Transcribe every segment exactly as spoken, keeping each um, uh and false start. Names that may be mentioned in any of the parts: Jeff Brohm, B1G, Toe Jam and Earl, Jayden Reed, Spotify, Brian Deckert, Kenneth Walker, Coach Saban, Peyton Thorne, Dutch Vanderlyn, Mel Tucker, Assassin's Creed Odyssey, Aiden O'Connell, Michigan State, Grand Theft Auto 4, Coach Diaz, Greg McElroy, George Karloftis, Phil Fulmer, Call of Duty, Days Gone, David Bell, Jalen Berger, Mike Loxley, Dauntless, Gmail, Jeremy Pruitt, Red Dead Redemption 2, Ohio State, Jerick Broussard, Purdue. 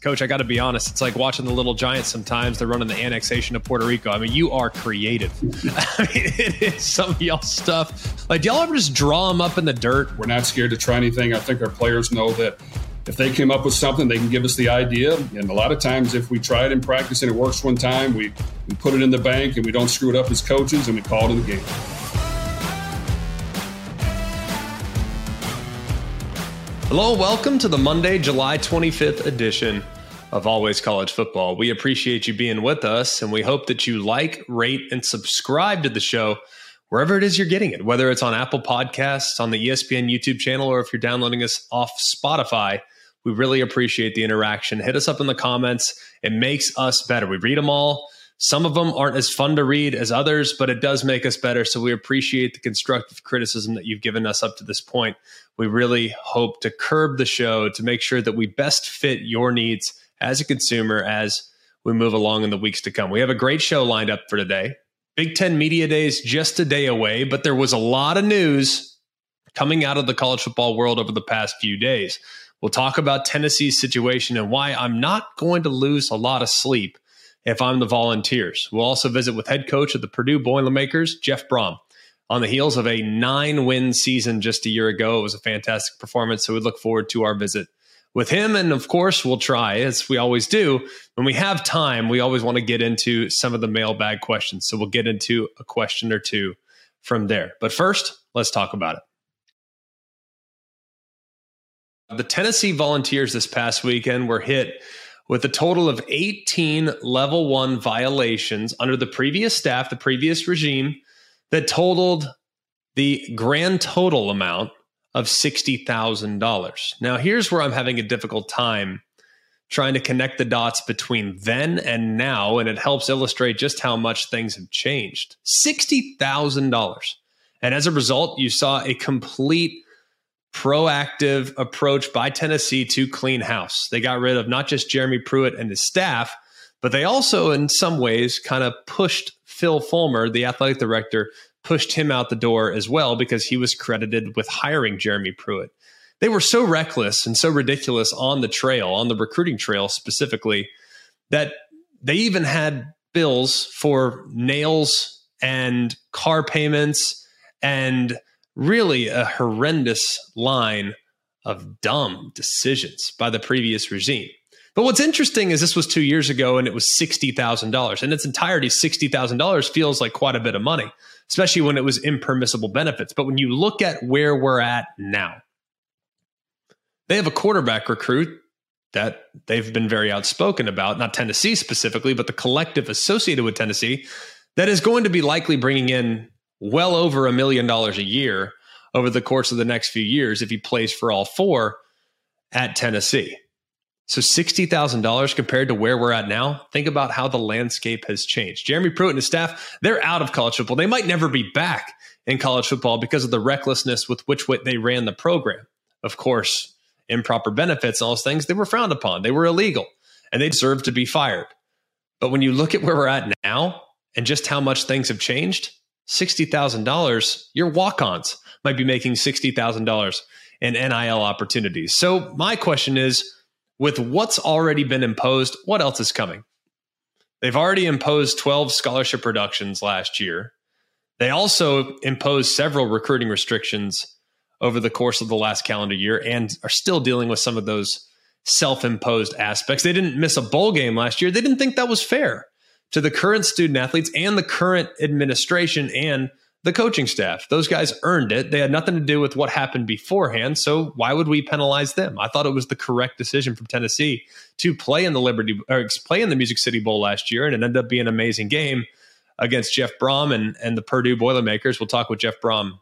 Coach, I got to be honest. It's like watching the Little Giants sometimes. They're running the annexation of Puerto Rico. I mean, you are creative. I mean, it is some of y'all's stuff. Like, do y'all ever just draw them up in the dirt? We're not scared to try anything. I think our players know that if they came up with something, they can give us the idea. And a lot of times, if we try it in practice and it works one time, we, we put it in the bank and we don't screw it up as coaches and we call it a game. Hello, welcome to the Monday, July twenty-fifth edition of Always College Football. We appreciate you being with us, and we hope that you like, rate, and subscribe to the show wherever it is you're getting it, whether it's on Apple Podcasts, on the E S P N YouTube channel, or if you're downloading us off Spotify. We really appreciate the interaction. Hit us up in the comments. It makes us better. We read them all. Some of them aren't as fun to read as others, but it does make us better. So we appreciate the constructive criticism that you've given us up to this point. We really hope to curb the show to make sure that we best fit your needs as a consumer as we move along in the weeks to come. We have a great show lined up for today. Big Ten Media Day is just a day away, but there was a lot of news coming out of the college football world over the past few days. We'll talk about Tennessee's situation and why I'm not going to lose a lot of sleep if I'm the Volunteers. We'll also visit with head coach of the Purdue Boilermakers, Jeff Brohm, on the heels of a nine-win season just a year ago. It was a fantastic performance, so we look forward to our visit with him. And of course, we'll try, as we always do, when we have time, we always want to get into some of the mailbag questions. So we'll get into a question or two from there. But first, let's talk about it. The Tennessee Volunteers this past weekend were hit with a total of eighteen level one violations under the previous staff, the previous regime, that totaled the grand total amount of sixty thousand dollars. Now, here's where I'm having a difficult time trying to connect the dots between then and now, and it helps illustrate just how much things have changed. sixty thousand dollars. And as a result, you saw a complete proactive approach by Tennessee to clean house. They got rid of not just Jeremy Pruitt and his staff, but they also, in some ways, kind of pushed Phil Fulmer, the athletic director, pushed him out the door as well because he was credited with hiring Jeremy Pruitt. They were so reckless and so ridiculous on the trail, on the recruiting trail specifically, that they even had bills for nails and car payments and really a horrendous line of dumb decisions by the previous regime. But what's interesting is this was two years ago and it was sixty thousand dollars. In its entirety, sixty thousand dollars feels like quite a bit of money, especially when it was impermissible benefits. But when you look at where we're at now, they have a quarterback recruit that they've been very outspoken about, not Tennessee specifically, but the collective associated with Tennessee, that is going to be likely bringing in well over a million dollars a year over the course of the next few years if he plays for all four at Tennessee. So sixty thousand dollars compared to where we're at now, think about how the landscape has changed. Jeremy Pruitt and his staff, they're out of college football. They might never be back in college football because of the recklessness with which they ran the program. Of course, improper benefits and all those things, they were frowned upon. They were illegal, and they deserved to be fired. But when you look at where we're at now and just how much things have changed, sixty thousand dollars, your walk-ons might be making sixty thousand dollars in N I L opportunities. So my question is, with what's already been imposed, what else is coming? They've already imposed twelve scholarship reductions last year. They also imposed several recruiting restrictions over the course of the last calendar year and are still dealing with some of those self-imposed aspects. They didn't miss a bowl game last year. They didn't think that was fair to the current student athletes and the current administration and the coaching staff. Those guys earned it. They had nothing to do with what happened beforehand. So why would we penalize them? I thought it was the correct decision from Tennessee to play in the Liberty or play in the Music City Bowl last year, and it ended up being an amazing game against Jeff Brohm and, and the Purdue Boilermakers. We'll talk with Jeff Brohm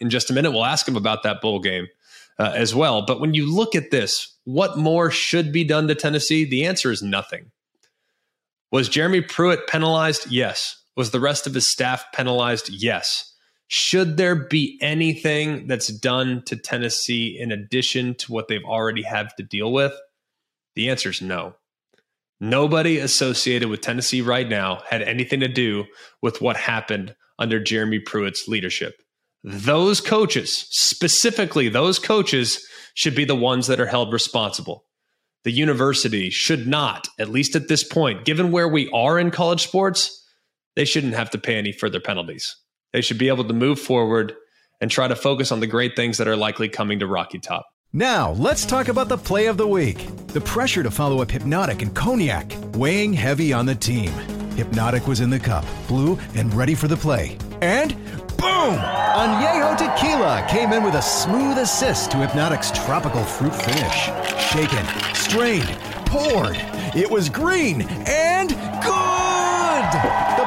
in just a minute. We'll ask him about that bowl game uh, as well. But when you look at this, what more should be done to Tennessee? The answer is nothing. Was Jeremy Pruitt penalized? Yes. Was the rest of his staff penalized? Yes. Should there be anything that's done to Tennessee in addition to what they've already had to deal with? The answer is no. Nobody associated with Tennessee right now had anything to do with what happened under Jeremy Pruitt's leadership. Those coaches, specifically those coaches, should be the ones that are held responsible. the university should not, at least at this point, given where we are in college sports, they shouldn't have to pay any further penalties. They should be able to move forward and try to focus on the great things that are likely coming to Rocky Top. Now, let's talk about the play of the week. The pressure to follow up Hypnotic and Cognac, weighing heavy on the team. Hypnotic was in the cup, blue, and ready for the play. And boom! Añejo Tequila came in with a smooth assist to Hypnotic's tropical fruit finish. Shaken, strained, poured. It was green and good! The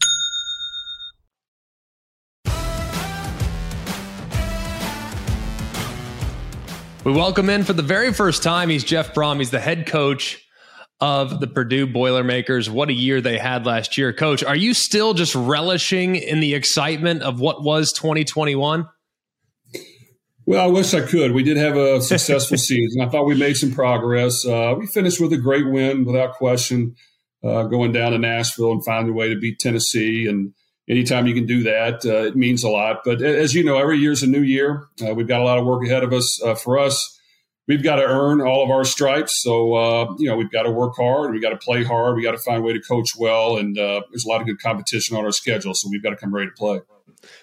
We welcome in for the very first time, he's Jeff Brohm. He's the head coach of the Purdue Boilermakers. What a year they had last year. Coach, are you still just relishing in the excitement of what was twenty twenty-one? Well, I wish I could. We did have a successful season. I thought we made some progress. Uh, we finished with a great win without question, uh, going down to Nashville and finding a way to beat Tennessee. And anytime you can do that, uh, it means a lot. But as you know, every year's a new year. Uh, we've got a lot of work ahead of us. Uh, for us, we've got to earn all of our stripes. So, uh, you know, we've got to work hard. We've got to play hard. We've got to find a way to coach well. And uh, there's a lot of good competition on our schedule. So we've got to come ready to play.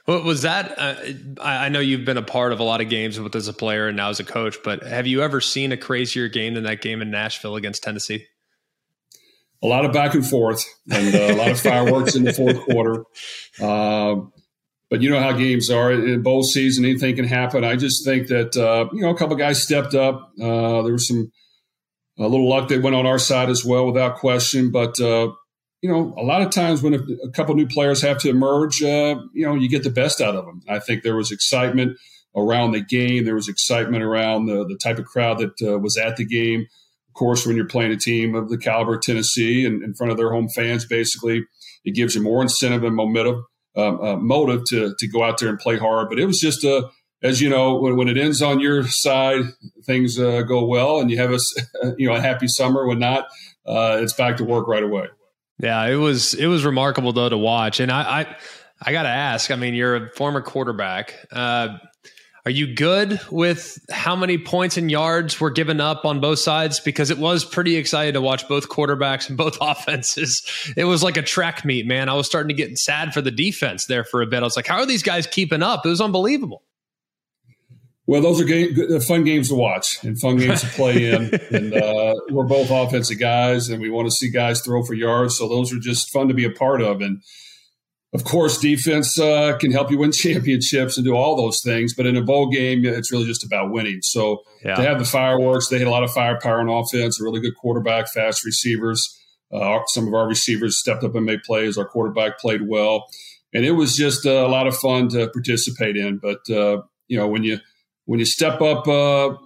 What was that? Uh, I know you've been a part of a lot of games with as a player and now as a coach, but have you ever seen a crazier game than that game in Nashville against Tennessee? A lot of back and forth and uh, a lot of fireworks in the fourth quarter. Uh, but you know how games are in bowl season, anything can happen. I just think that, uh, you know, a couple of guys stepped up. Uh, there was some, a little luck that went on our side as well, without question. But, uh, You know, a lot of times when a, a couple new players have to emerge, uh, you know, you get the best out of them. I think there was excitement around the game. There was excitement around the, the type of crowd that uh, was at the game. Of course, when you're playing a team of the caliber of Tennessee and in front of their home fans, basically, it gives you more incentive and momentum, um, uh, motive to to go out there and play hard. But it was just, a, as you know, when, when it ends on your side, things uh, go well and you have a, you know, a happy summer. When not, uh, it's back to work right away. Yeah, it was it was remarkable, though, to watch. And I I, I got to ask, I mean, you're a former quarterback. Uh, are you good with how many points and yards were given up on both sides? Because it was pretty exciting to watch both quarterbacks and both offenses. It was like a track meet, man. I was starting to get sad for the defense there for a bit. I was like, how are these guys keeping up? It was unbelievable. Well, those are game, fun games to watch and fun games to play in. And uh, we're both offensive guys, and we want to see guys throw for yards. So those are just fun to be a part of. And, of course, defense uh, can help you win championships and do all those things. But in a bowl game, it's really just about winning. So yeah. They have the fireworks. They had a lot of firepower on offense, a really good quarterback, fast receivers. Uh, some of our receivers stepped up and made plays. Our quarterback played well. And it was just uh, a lot of fun to participate in. But, uh, you know, when you – When you step up uh,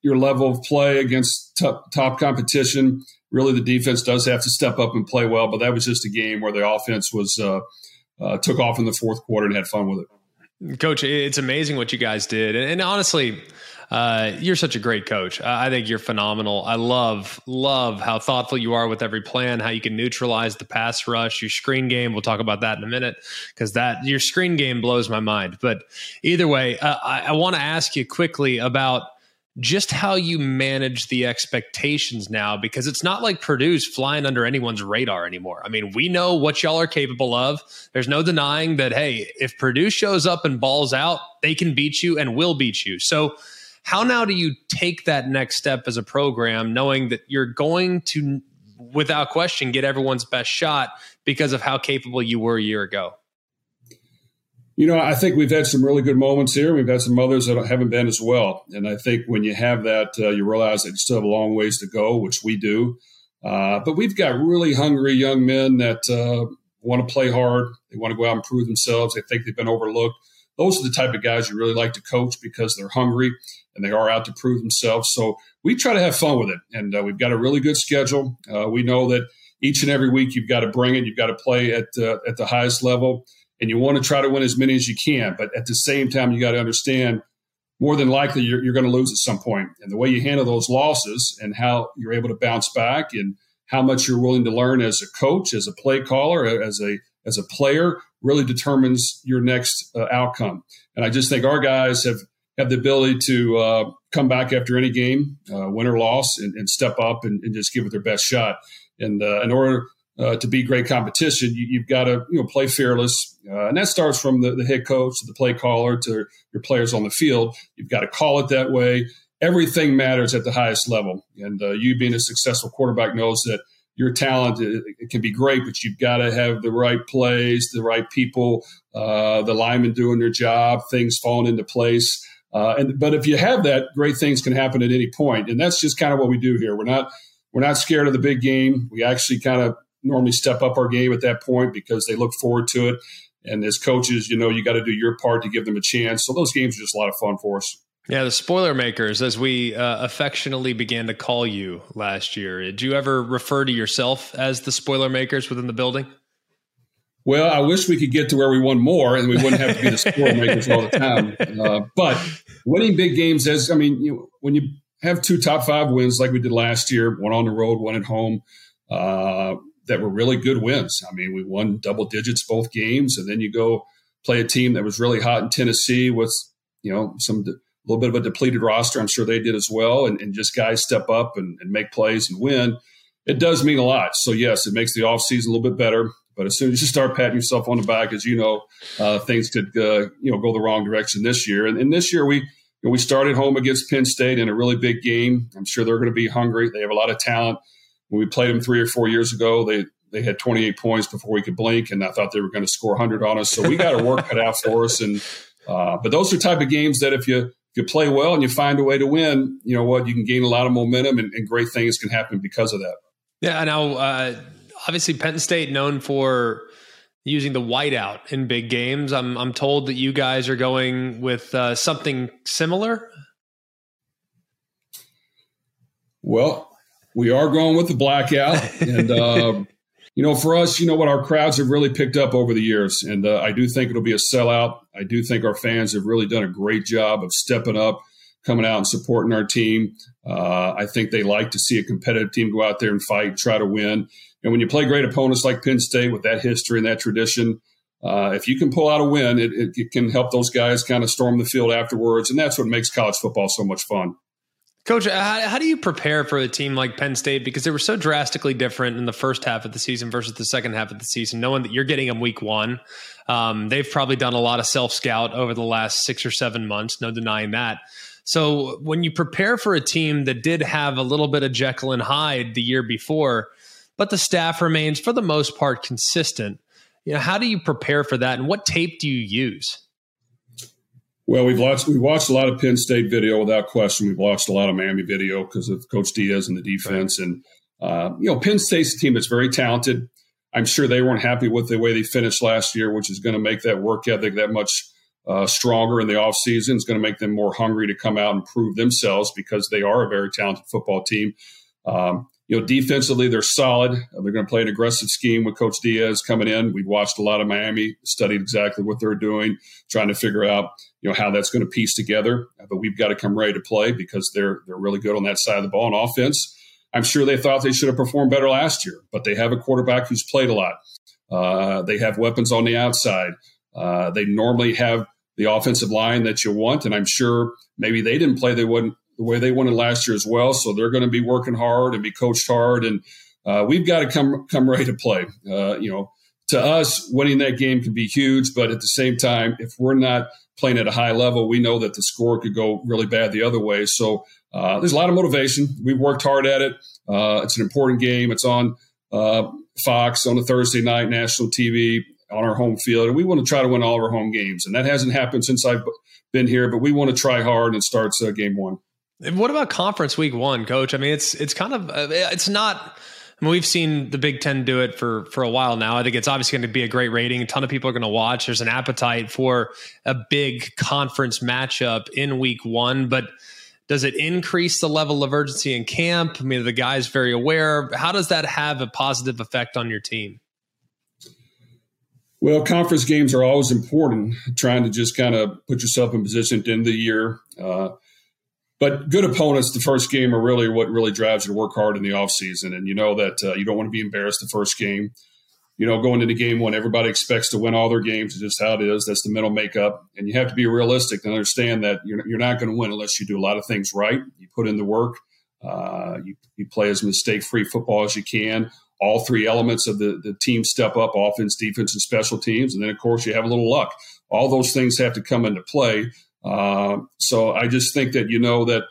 your level of play against top, top competition, really the defense does have to step up and play well. But that was just a game where the offense was uh, uh, took off in the fourth quarter and had fun with it. Coach, it's amazing what you guys did. And, and honestly, uh, you're such a great coach. I think you're phenomenal. I love, love how thoughtful you are with every plan, how you can neutralize the pass rush, your screen game. We'll talk about that in a minute because that your screen game blows my mind. But either way, uh, I, I want to ask you quickly about just how you manage the expectations now, because it's not like Purdue's flying under anyone's radar anymore. I mean, we know what y'all are capable of. There's no denying that, hey, if Purdue shows up and balls out, they can beat you and will beat you. So how now do you take that next step as a program, knowing that you're going to, without question, get everyone's best shot because of how capable you were a year ago? You know, I think we've had some really good moments here. We've had some others that haven't been as well. And I think when you have that, uh, you realize that you still have a long ways to go, which we do. Uh, but we've got really hungry young men that uh, want to play hard. They want to go out and prove themselves. They think they've been overlooked. Those are the type of guys you really like to coach because they're hungry and they are out to prove themselves. So we try to have fun with it. And uh, we've got a really good schedule. Uh, we know that each and every week you've got to bring it. You've got to play at uh, at the highest level. And you want to try to win as many as you can. But at the same time, you got to understand more than likely you're, you're going to lose at some point. And the way you handle those losses and how you're able to bounce back and how much you're willing to learn as a coach, as a play caller, as a as a player really determines your next uh, outcome. And I just think our guys have, have the ability to uh, come back after any game, uh, win or loss, and, and step up and, and just give it their best shot. And uh, in order Uh, to be great competition, you, you've got to you know play fearless, uh, and that starts from the, the head coach to the play caller to your players on the field. You've got to call it that way. Everything matters at the highest level, and uh, you being a successful quarterback knows that your talent it, it can be great, but you've got to have the right plays, the right people, uh, the linemen doing their job, things falling into place. Uh, and but if you have that, great things can happen at any point, and that's just kind of what we do here. We're not we're not scared of the big game. We actually kind of normally step up our game at that point because they look forward to it. And as coaches, you know, you got to do your part to give them a chance. So those games are just a lot of fun for us. Yeah, the spoiler makers, as we uh, affectionately began to call you last year, did you ever refer to yourself as the spoiler makers within the building? Well, I wish we could get to where we won more and we wouldn't have to be the spoiler makers all the time. Uh, but winning big games, as I mean, you, when you have two top five wins like we did last year, one on the road, one at home, uh, that were really good wins. I mean, we won double digits both games, and then you go play a team that was really hot in Tennessee with, you know, some a little bit of a depleted roster. I'm sure they did as well, and, and just guys step up and, and make plays and win. It does mean a lot. So, yes, it makes the offseason a little bit better. But as soon as you start patting yourself on the back, as you know, uh, things could, uh, you know, go the wrong direction this year. And, and this year we – we started home against Penn State in a really big game. I'm sure they're going to be hungry. They have a lot of talent. When we played them three or four years ago, they they had twenty-eight points before we could blink, and I thought they were going to score one hundred on us. So we got our work cut out for us. And uh, but those are type of games that if you if you play well and you find a way to win, you know what, you can gain a lot of momentum, and, and great things can happen because of that. Yeah, and now uh, obviously Penn State known for using the whiteout in big games. I'm I'm told that you guys are going with uh, something similar. Well. We are going with the blackout. And, uh, you know, for us, you know what, our crowds have really picked up over the years. And uh, I do think it'll be a sellout. I do think our fans have really done a great job of stepping up, coming out and supporting our team. Uh, I think they like to see a competitive team go out there and fight, try to win. And when you play great opponents like Penn State with that history and that tradition, uh, if you can pull out a win, it, it, it can help those guys kind of storm the field afterwards. And that's what makes college football so much fun. Coach, how, how do you prepare for a team like Penn State? Because they were so drastically different in the first half of the season versus the second half of the season, knowing that you're getting them week one. Um, they've probably done a lot of self-scout over the last six or seven months, no denying that. So when you prepare for a team that did have a little bit of Jekyll and Hyde the year before, but the staff remains, for the most part, consistent, you know, how do you prepare for that, and what tape do you use? Well, we've watched, we watched a lot of Penn State video without question. We've watched a lot of Miami video because of Coach Diaz and the defense. And, uh, you know, Penn State's a team that's very talented. I'm sure they weren't happy with the way they finished last year, which is going to make that work ethic that much uh, stronger in the offseason. It's going to make them more hungry to come out and prove themselves because they are a very talented football team. Um, you know, defensively, they're solid. They're going to play an aggressive scheme with Coach Diaz coming in. We've watched a lot of Miami, studied exactly what they're doing, trying to figure out, you know, how that's going to piece together. But we've got to come ready to play because they're they're really good on that side of the ball on offense. I'm sure they thought they should have performed better last year, but they have a quarterback who's played a lot. Uh, they have weapons on the outside. Uh, they normally have the offensive line that you want, and I'm sure maybe they didn't play they wouldn't. the way they wanted last year as well. So they're going to be working hard and be coached hard. And uh, we've got to come come ready to play. Uh, you know, to us, winning that game can be huge. But at the same time, if we're not playing at a high level, we know that the score could go really bad the other way. So uh, there's a lot of motivation. We've worked hard at it. Uh, it's an important game. It's on uh, Fox on a Thursday night, national T V. on our home field, and we want to try to win all of our home games. And that hasn't happened since I've been here, but we want to try hard, and starts uh, game one. And what about conference week one, Coach? I mean, it's it's kind of uh, it's not. I mean, we've seen the Big Ten do it for for a while now. I think it's obviously going to be a great rating. A ton of people are going to watch. There's an appetite for a big conference matchup in week one, but does it increase the level of urgency in camp? I mean, the guy's very aware. How does that have a positive effect on your team? Well, conference games are always important, trying to just kind of put yourself in position at the end of the year. Uh, but good opponents the first game are really what really drives you to work hard in the offseason. And you know that uh, you don't want to be embarrassed the first game. You know, going into game one, everybody expects to win all their games. It's just how it is. That's the mental makeup. And you have to be realistic and understand that you're, you're not going to win unless you do a lot of things right. You put in the work. Uh, you, you play as mistake-free football as you can. All three elements of the, the team step up: offense, defense, and special teams. And then, of course, you have a little luck. All those things have to come into play. Uh, so I just think that you know that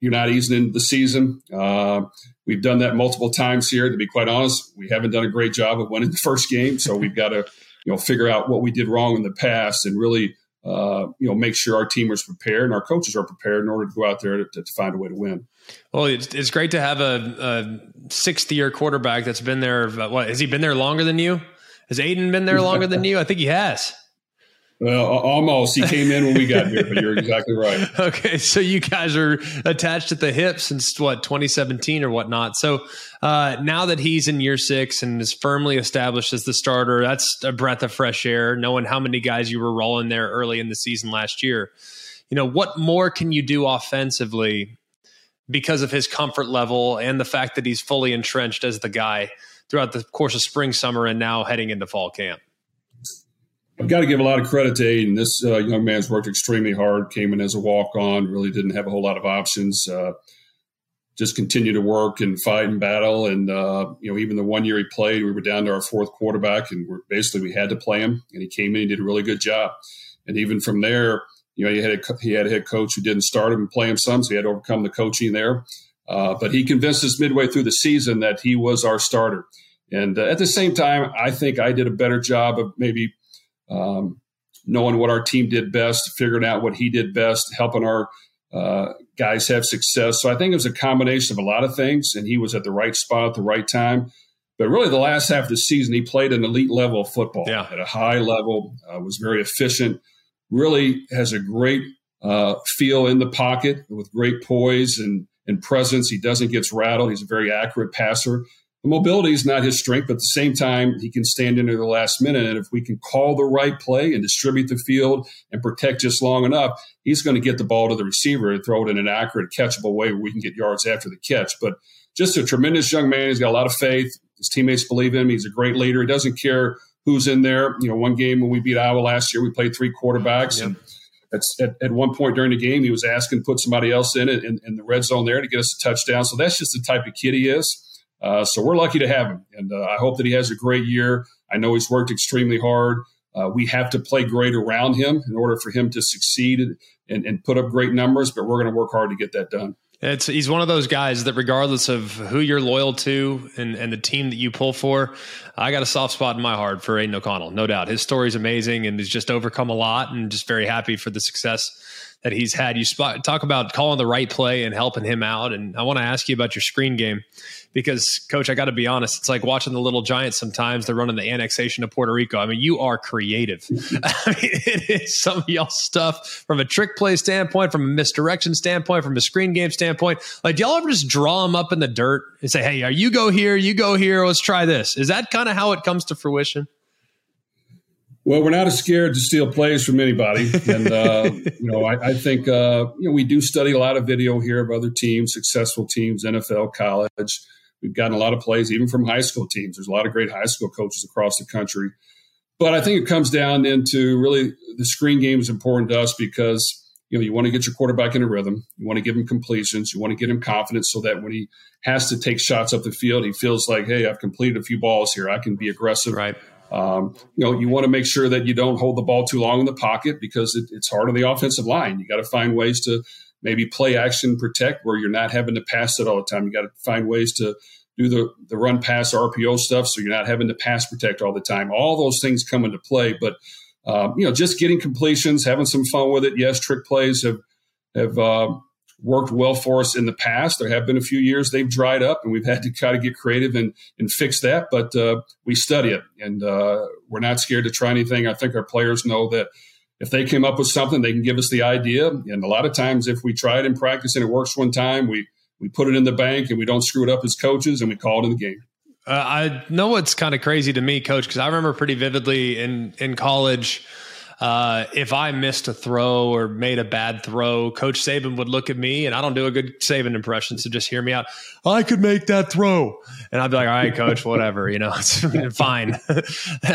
you're not easing into the season. Uh, we've done that multiple times here. To be quite honest, we haven't done a great job of winning the first game. So we've got to you know, figure out what we did wrong in the past and really uh, you know, make sure our team is prepared and our coaches are prepared in order to go out there to, to find a way to win. Well, it's, it's great to have a, a sixth-year quarterback that's been there. What, has he been there longer than you? Has Aiden been there longer than you? I think he has. Well, almost. He came in when we got here, but you're exactly right. Okay, so you guys are attached at the hip since, what, twenty seventeen or whatnot. So uh, now that he's in year six and is firmly established as the starter, that's a breath of fresh air, knowing how many guys you were rolling there early in the season last year. You know, what more can you do offensively because of his comfort level and the fact that he's fully entrenched as the guy throughout the course of spring, summer, and now heading into fall camp? I've got to give a lot of credit to Aiden. This uh, young man's worked extremely hard, came in as a walk-on, really didn't have a whole lot of options, uh, just continued to work and fight and battle. And, uh, you know, even the one year he played, we were down to our fourth quarterback, and we're, basically we had to play him, and he came in and did a really good job. And even from there, you know, he had a, he had a head coach who didn't start him and play him some, so he had to overcome the coaching there. Uh, but he convinced us midway through the season that he was our starter. And uh, at the same time, I think I did a better job of maybe um, knowing what our team did best, figuring out what he did best, helping our uh, guys have success. So I think it was a combination of a lot of things, and he was at the right spot at the right time. But really the last half of the season, he played an elite level of football, yeah, at a high level, uh, was very efficient, really has a great uh, feel in the pocket with great poise and, and presence. He doesn't get rattled. He's a very accurate passer. The mobility is not his strength, but at the same time, he can stand in at the last minute. And if we can call the right play and distribute the field and protect just long enough, he's going to get the ball to the receiver and throw it in an accurate, catchable way where we can get yards after the catch. But just a tremendous young man. He's got a lot of faith. His teammates believe in him. He's a great leader. He doesn't care who's in there. You know, one game when we beat Iowa last year, we played three quarterbacks. Yep. And that's, at, at one point during the game, he was asking to put somebody else in it in, in the red zone there to get us a touchdown. So that's just the type of kid he is. Uh, so we're lucky to have him, and uh, I hope that he has a great year. I know he's worked extremely hard. Uh, we have to play great around him in order for him to succeed and, and put up great numbers, but we're going to work hard to get that done. It's, he's one of those guys that regardless of who you're loyal to and, and the team that you pull for, I got a soft spot in my heart for Aiden O'Connell, no doubt. His story's amazing, and he's just overcome a lot, and just very happy for the success that he's had. You spot, talk about calling the right play and helping him out. And I want to ask you about your screen game because, Coach, I got to be honest, it's like watching the Little Giants sometimes. They're running the annexation to Puerto Rico. I mean, you are creative. I mean, it is some of y'all's stuff from a trick play standpoint, from a misdirection standpoint, from a screen game standpoint. Like, do y'all ever just draw them up in the dirt and say, hey, you go here, you go here, let's try this? Is that kind of how it comes to fruition? Well, we're not as scared to steal plays from anybody. And, uh, you know, I, I think, uh, you know, we do study a lot of video here of other teams, successful teams, N F L, college. We've gotten a lot of plays, even from high school teams. There's a lot of great high school coaches across the country. But I think it comes down into really the screen game is important to us because, you know, you want to get your quarterback in a rhythm. You want to give him completions. You want to get him confidence so that when he has to take shots up the field, he feels like, hey, I've completed a few balls here. I can be aggressive. Right. Um, you know, you want to make sure that you don't hold the ball too long in the pocket because it, it's hard on the offensive line. You got to find ways to maybe play action protect where you're not having to pass it all the time. You got to find ways to do the, the run pass R P O stuff, so you're not having to pass protect all the time. All those things come into play, but um, you know, just getting completions, having some fun with it. Yes, trick plays have have uh, worked well for us in the past. There have been a few years they've dried up, and we've had to kind of get creative and and fix that. But uh, we study it, and uh, we're not scared to try anything. I think our players know that if they came up with something, they can give us the idea. And a lot of times, if we try it in practice and it works one time, we We put it in the bank and we don't screw it up as coaches, and we call it in the game. Uh, I know what's kind of crazy to me, Coach, because I remember pretty vividly in, in college, uh, if I missed a throw or made a bad throw, Coach Saban would look at me, and I don't do a good Saban impression, so just hear me out. I could make that throw. And I'd be like, all right, Coach, whatever, you know, it's fine.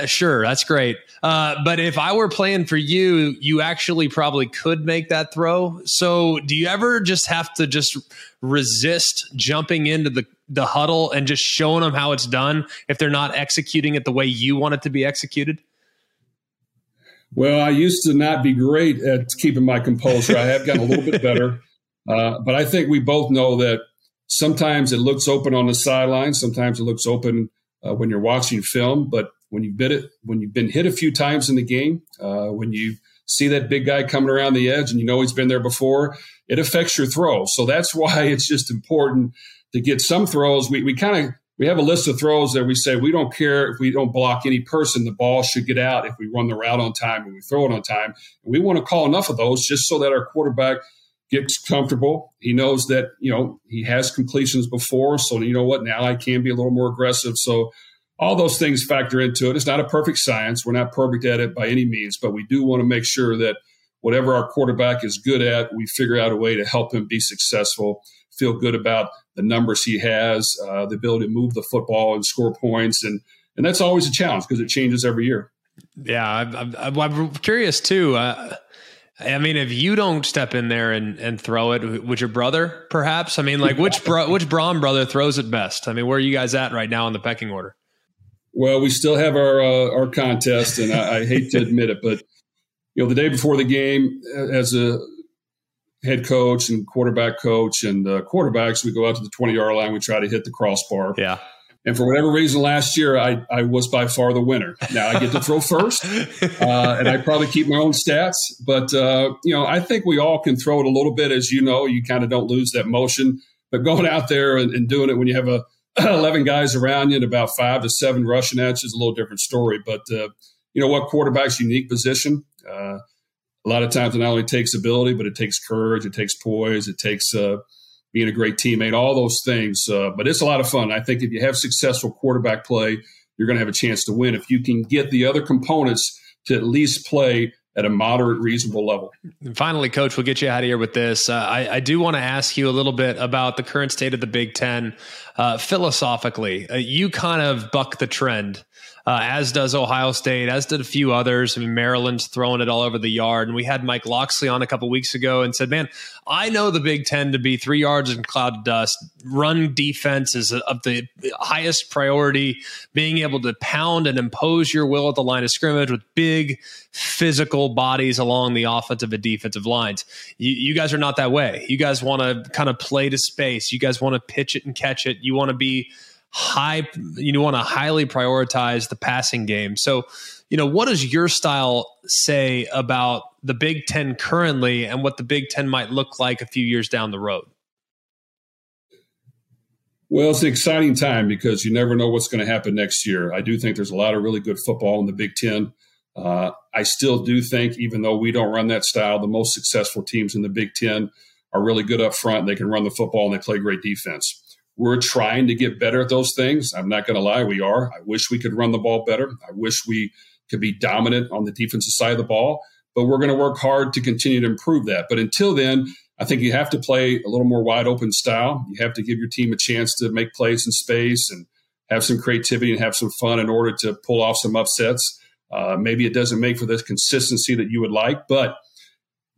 Sure, that's great. Uh, but if I were playing for you, you actually probably could make that throw. So do you ever just have to just resist jumping into the, the huddle and just showing them how it's done if they're not executing it the way you want it to be executed? Well, I used to not be great at keeping my composure. I have gotten a little bit better. Uh, but I think we both know that sometimes it looks open on the sideline. Sometimes it looks open uh, when you're watching film. But when you've been, it, when you've been hit a few times in the game, uh, when you see that big guy coming around the edge and you know he's been there before, it affects your throw. So that's why it's just important to get some throws. We, we kind of – we have a list of throws that we say we don't care if we don't block any person. The ball should get out if we run the route on time and we throw it on time. And we want to call enough of those just so that our quarterback gets comfortable. He knows that, you know, he has completions before, so you know what, now I can be a little more aggressive. So all those things factor into it. It's not a perfect science. We're not perfect at it by any means, but we do want to make sure that whatever our quarterback is good at, we figure out a way to help him be successful, feel good about the numbers he has, uh, the ability to move the football and score points. And and that's always a challenge because it changes every year. Yeah, I'm, I'm, I'm curious too. Uh, I mean, if you don't step in there and, and throw it, would your brother perhaps? I mean, like which bro, which Brohm brother throws it best? I mean, where are you guys at right now in the pecking order? Well, we still have our uh, our contest, and I, I hate to admit it, but you know, the day before the game, as a head coach and quarterback coach and uh, quarterbacks, we go out to the twenty-yard line. We try to hit the crossbar. Yeah. And for whatever reason, last year, I, I was by far the winner. Now I get to throw first, uh, and I probably keep my own stats. But, uh, you know, I think we all can throw it a little bit. As you know, you kind of don't lose that motion. But going out there and, and doing it when you have a eleven guys around you and about five to seven rushing at you is a little different story. But, uh, you know what, quarterback's unique position. Uh, a lot of times it not only takes ability, but it takes courage, it takes poise, it takes uh, being a great teammate, all those things. Uh, but it's a lot of fun. I think if you have successful quarterback play, you're going to have a chance to win if you can get the other components to at least play at a moderate, reasonable level. And finally, Coach, we'll get you out of here with this. Uh, I, I do want to ask you a little bit about the current state of the Big Ten. Uh, philosophically, uh, you kind of buck the trend, uh, as does Ohio State, as did a few others. I mean, Maryland's throwing it all over the yard. And we had Mike Loxley on a couple weeks ago and said, man, I know the Big Ten to be three yards in cloud dust. Run defense is of the highest priority. Being able to pound and impose your will at the line of scrimmage with big physical bodies along the offensive and defensive lines. You, you guys are not that way. You guys want to kind of play to space. You guys want to pitch it and catch it. You want to be high. You want to highly prioritize the passing game. So, you know, what does your style say about the Big Ten currently and what the Big Ten might look like a few years down the road? Well, it's an exciting time because you never know what's going to happen next year. I do think there's a lot of really good football in the Big Ten. Uh, I still do think, even though we don't run that style, the most successful teams in the Big Ten are really good up front. They can run the football and they play great defense. We're trying to get better at those things. I'm not going to lie, we are. I wish we could run the ball better. I wish we could be dominant on the defensive side of the ball, but we're going to work hard to continue to improve that. But until then, I think you have to play a little more wide open style. You have to give your team a chance to make plays in space and have some creativity and have some fun in order to pull off some upsets. Uh, maybe it doesn't make for the consistency that you would like, but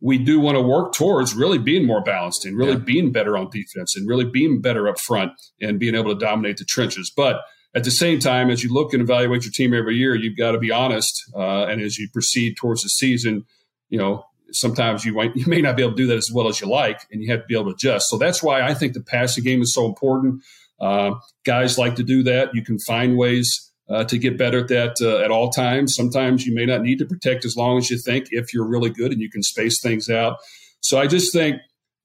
we do want to work towards really being more balanced and really yeah. being better on defense and really being better up front and being able to dominate the trenches. But at the same time, as you look and evaluate your team every year, you've got to be honest. Uh, and as you proceed towards the season, you know, sometimes you might, you may not be able to do that as well as you like, and you have to be able to adjust. So that's why I think the passing game is so important. Uh, guys like to do that. You can find ways uh, to get better at that uh, at all times. Sometimes you may not need to protect as long as you think if you're really good and you can space things out. So I just think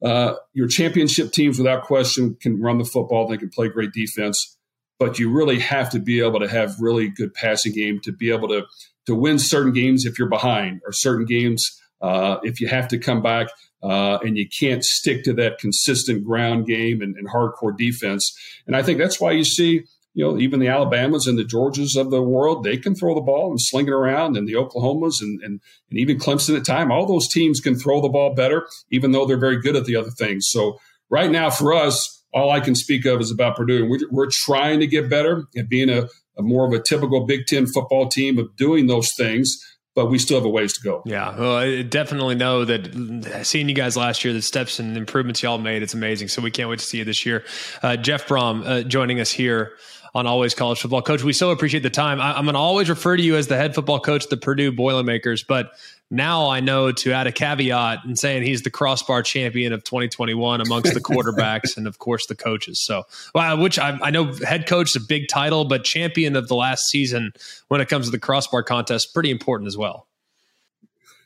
uh, your championship teams, without question, can run the football. They can play great defense. But you really have to be able to have really good passing game to be able to to win certain games if you're behind, or certain games uh, if you have to come back uh, and you can't stick to that consistent ground game and, and hardcore defense. And I think that's why you see, you know, even the Alabamas and the Georgias of the world, they can throw the ball and sling it around, and the Oklahomas and, and, and even Clemson at time. All those teams can throw the ball better, even though they're very good at the other things. So right now for us, all I can speak of is about Purdue. And we're, we're trying to get better at being a, a more of a typical Big Ten football team of doing those things, but we still have a ways to go. Yeah, well, I definitely know that seeing you guys last year, the steps and improvements y'all made, it's amazing. So we can't wait to see you this year. Uh, Jeff Brohm uh, joining us here on Always College Football. Coach, we so appreciate the time. I, I'm going to always refer to you as the head football coach of the Purdue Boilermakers, but now I know to add a caveat and saying he's the crossbar champion of twenty twenty-one amongst the quarterbacks and, of course, the coaches. So, well, which I, I know head coach is a big title, but champion of the last season when it comes to the crossbar contest, pretty important as well.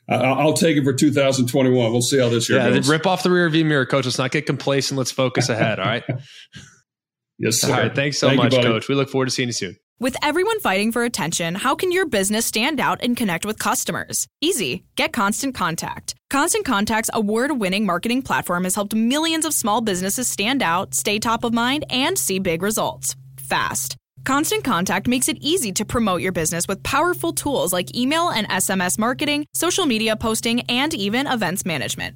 I'll take it for two thousand twenty-one. We'll see how this year yeah, goes. Rip off the rearview mirror, Coach. Let's not get complacent. Let's focus ahead, all right? Yes, sir. All right, thanks so Thank much, you, Coach. We look forward to seeing you soon. With everyone fighting for attention, how can your business stand out and connect with customers? Easy. Get Constant Contact. Constant Contact's award-winning marketing platform has helped millions of small businesses stand out, stay top of mind, and see big results fast. Constant Contact makes it easy to promote your business with powerful tools like email and S M S marketing, social media posting, and even events management.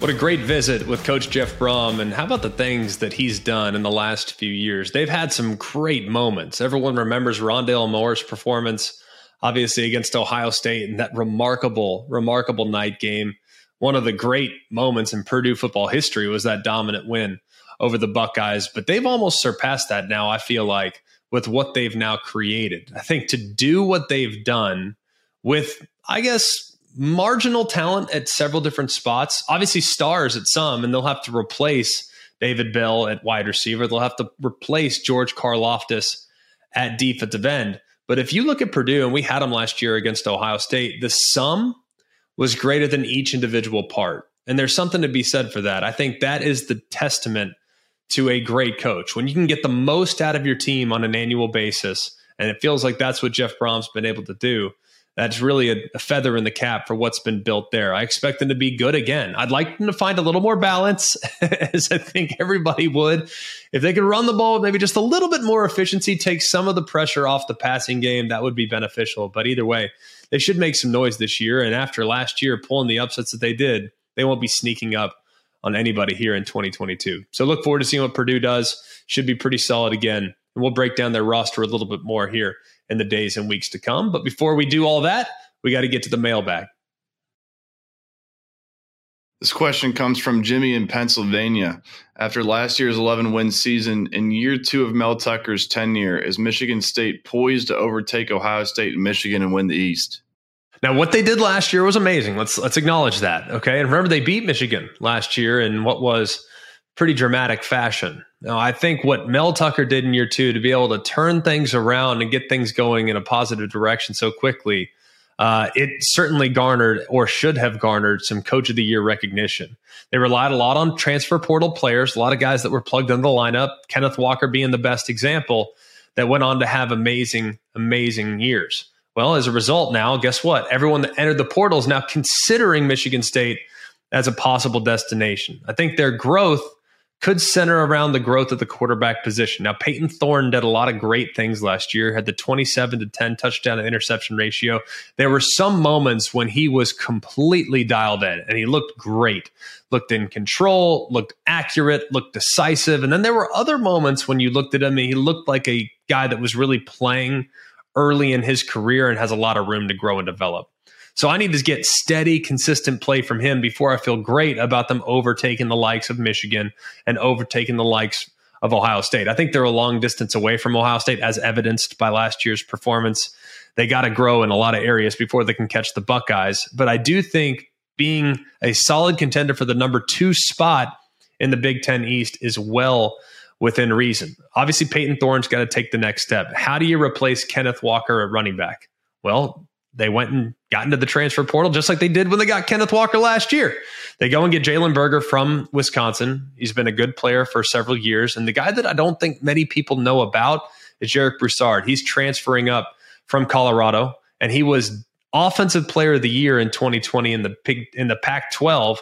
What a great visit with Coach Jeff Brohm, and how about the things that he's done in the last few years? They've had some great moments. Everyone remembers Rondale Moore's performance, obviously, against Ohio State in that remarkable, remarkable night game. One of the great moments in Purdue football history was that dominant win over the Buckeyes, but they've almost surpassed that now, I feel like, with what they've now created. I think to do what they've done with, I guess, marginal talent at several different spots, obviously stars at some, and they'll have to replace David Bell at wide receiver. They'll have to replace George Karloftis at defensive end. But if you look at Purdue, and we had them last year against Ohio State, the sum was greater than each individual part. And there's something to be said for that. I think that is the testament to a great coach. When you can get the most out of your team on an annual basis, and it feels like that's what Jeff Brohm's been able to do, that's really a, a feather in the cap for what's been built there. I expect them to be good again. I'd like them to find a little more balance, as I think everybody would. If they could run the ball with maybe just a little bit more efficiency, take some of the pressure off the passing game, that would be beneficial. But either way, they should make some noise this year. And after last year, pulling the upsets that they did, they won't be sneaking up on anybody here in twenty twenty-two. So look forward to seeing what Purdue does. Should be pretty solid again. And we'll break down their roster a little bit more here in the days and weeks to come. But before we do all that, we got to get to the mailbag. This question comes from Jimmy in Pennsylvania. After last year's eleven-win season, in year two of Mel Tucker's tenure, is Michigan State poised to overtake Ohio State and Michigan and win the East? Now, what they did last year was amazing. Let's let's acknowledge that, okay? And remember, they beat Michigan last year in what was pretty dramatic fashion. Now, I think what Mel Tucker did in year two to be able to turn things around and get things going in a positive direction so quickly, uh, it certainly garnered or should have garnered some Coach of the Year recognition. They relied a lot on transfer portal players, a lot of guys that were plugged into the lineup, Kenneth Walker being the best example, that went on to have amazing, amazing years. Well, as a result now, guess what? Everyone that entered the portal is now considering Michigan State as a possible destination. I think their growth could center around the growth of the quarterback position. Now, Peyton Thorne did a lot of great things last year, had the twenty-seven to ten touchdown to interception ratio. There were some moments when he was completely dialed in, and he looked great, looked in control, looked accurate, looked decisive. And then there were other moments when you looked at him, and he looked like a guy that was really playing early in his career and has a lot of room to grow and develop. So I need to get steady, consistent play from him before I feel great about them overtaking the likes of Michigan and overtaking the likes of Ohio State. I think they're a long distance away from Ohio State, as evidenced by last year's performance. They got to grow in a lot of areas before they can catch the Buckeyes. But I do think being a solid contender for the number two spot in the Big Ten East is well within reason. Obviously, Peyton Thorne's got to take the next step. How do you replace Kenneth Walker at running back? Well, they went and got into the transfer portal just like they did when they got Kenneth Walker last year. They go and get Jalen Berger from Wisconsin. He's been a good player for several years. And the guy that I don't think many people know about is Jerick Broussard. He's transferring up from Colorado, and he was Offensive Player of the Year in twenty twenty in the Pig, in the Pac twelve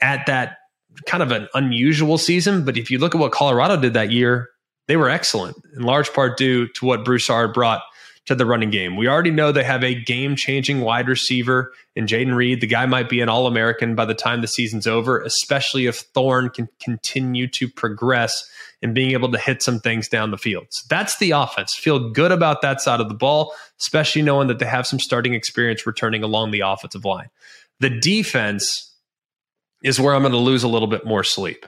at that kind of an unusual season. But if you look at what Colorado did that year, they were excellent, in large part due to what Broussard brought to the running game. We already know they have a game-changing wide receiver in Jayden Reed. The guy might be an All-American by the time the season's over, especially if Thorne can continue to progress and being able to hit some things down the field. So that's the offense. Feel good about that side of the ball, especially knowing that they have some starting experience returning along the offensive line. The defense is where I'm going to lose a little bit more sleep.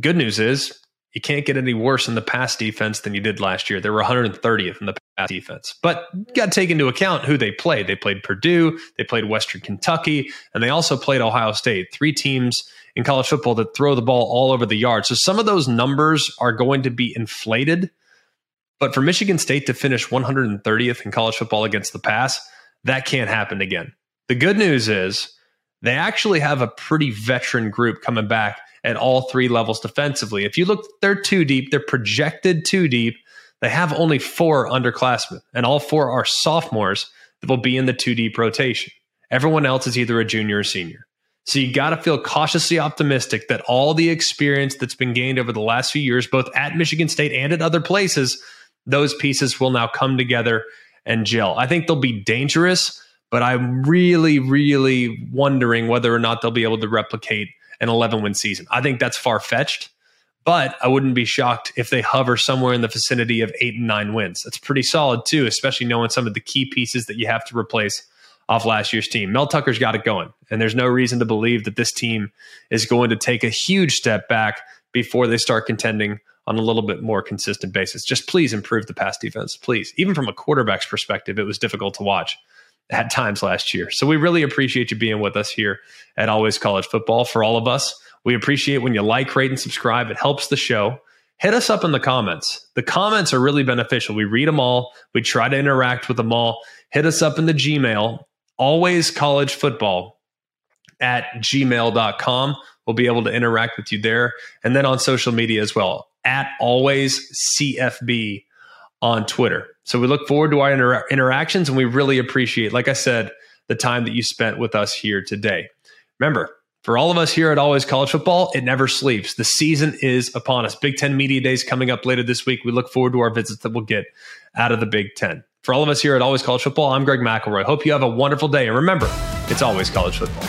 Good news is, you can't get any worse in the pass defense than you did last year. They were one hundred thirtieth in the pass defense. But you got to take into account who they played. They played Purdue, they played Western Kentucky, and they also played Ohio State. Three teams in college football that throw the ball all over the yard. So some of those numbers are going to be inflated. But for Michigan State to finish one hundred thirtieth in college football against the pass, that can't happen again. The good news is they actually have a pretty veteran group coming back at all three levels defensively. If you look, they're two deep. They're projected two deep. They have only four underclassmen, and all four are sophomores that will be in the two deep rotation. Everyone else is either a junior or senior. So you got to feel cautiously optimistic that all the experience that's been gained over the last few years, both at Michigan State and at other places, those pieces will now come together and gel. I think they'll be dangerous, but I'm really, really wondering whether or not they'll be able to replicate an eleven-win season. I think that's far-fetched, but I wouldn't be shocked if they hover somewhere in the vicinity of eight and nine wins. That's pretty solid, too, especially knowing some of the key pieces that you have to replace off last year's team. Mel Tucker's got it going, and there's no reason to believe that this team is going to take a huge step back before they start contending on a little bit more consistent basis. Just please improve the pass defense, please. Even from a quarterback's perspective, it was difficult to watch at times last year. So we really appreciate you being with us here at Always College Football. For all of us, we appreciate when you like, rate, and subscribe. It helps the show. Hit us up in the comments. The comments are really beneficial. We read them all. We try to interact with them all. Hit us up in the Gmail, always college football at gmail dot com. We'll be able to interact with you there. And then on social media as well, at always C F B on Twitter. So we look forward to our inter- interactions, and we really appreciate, like I said, the time that you spent with us here today. Remember, for all of us here at Always College Football, it never sleeps. The season is upon us. Big Ten Media Day is coming up later this week. We look forward to our visits that we'll get out of the Big Ten. For all of us here at Always College Football, I'm Greg McElroy. Hope you have a wonderful day. And remember, it's Always College Football.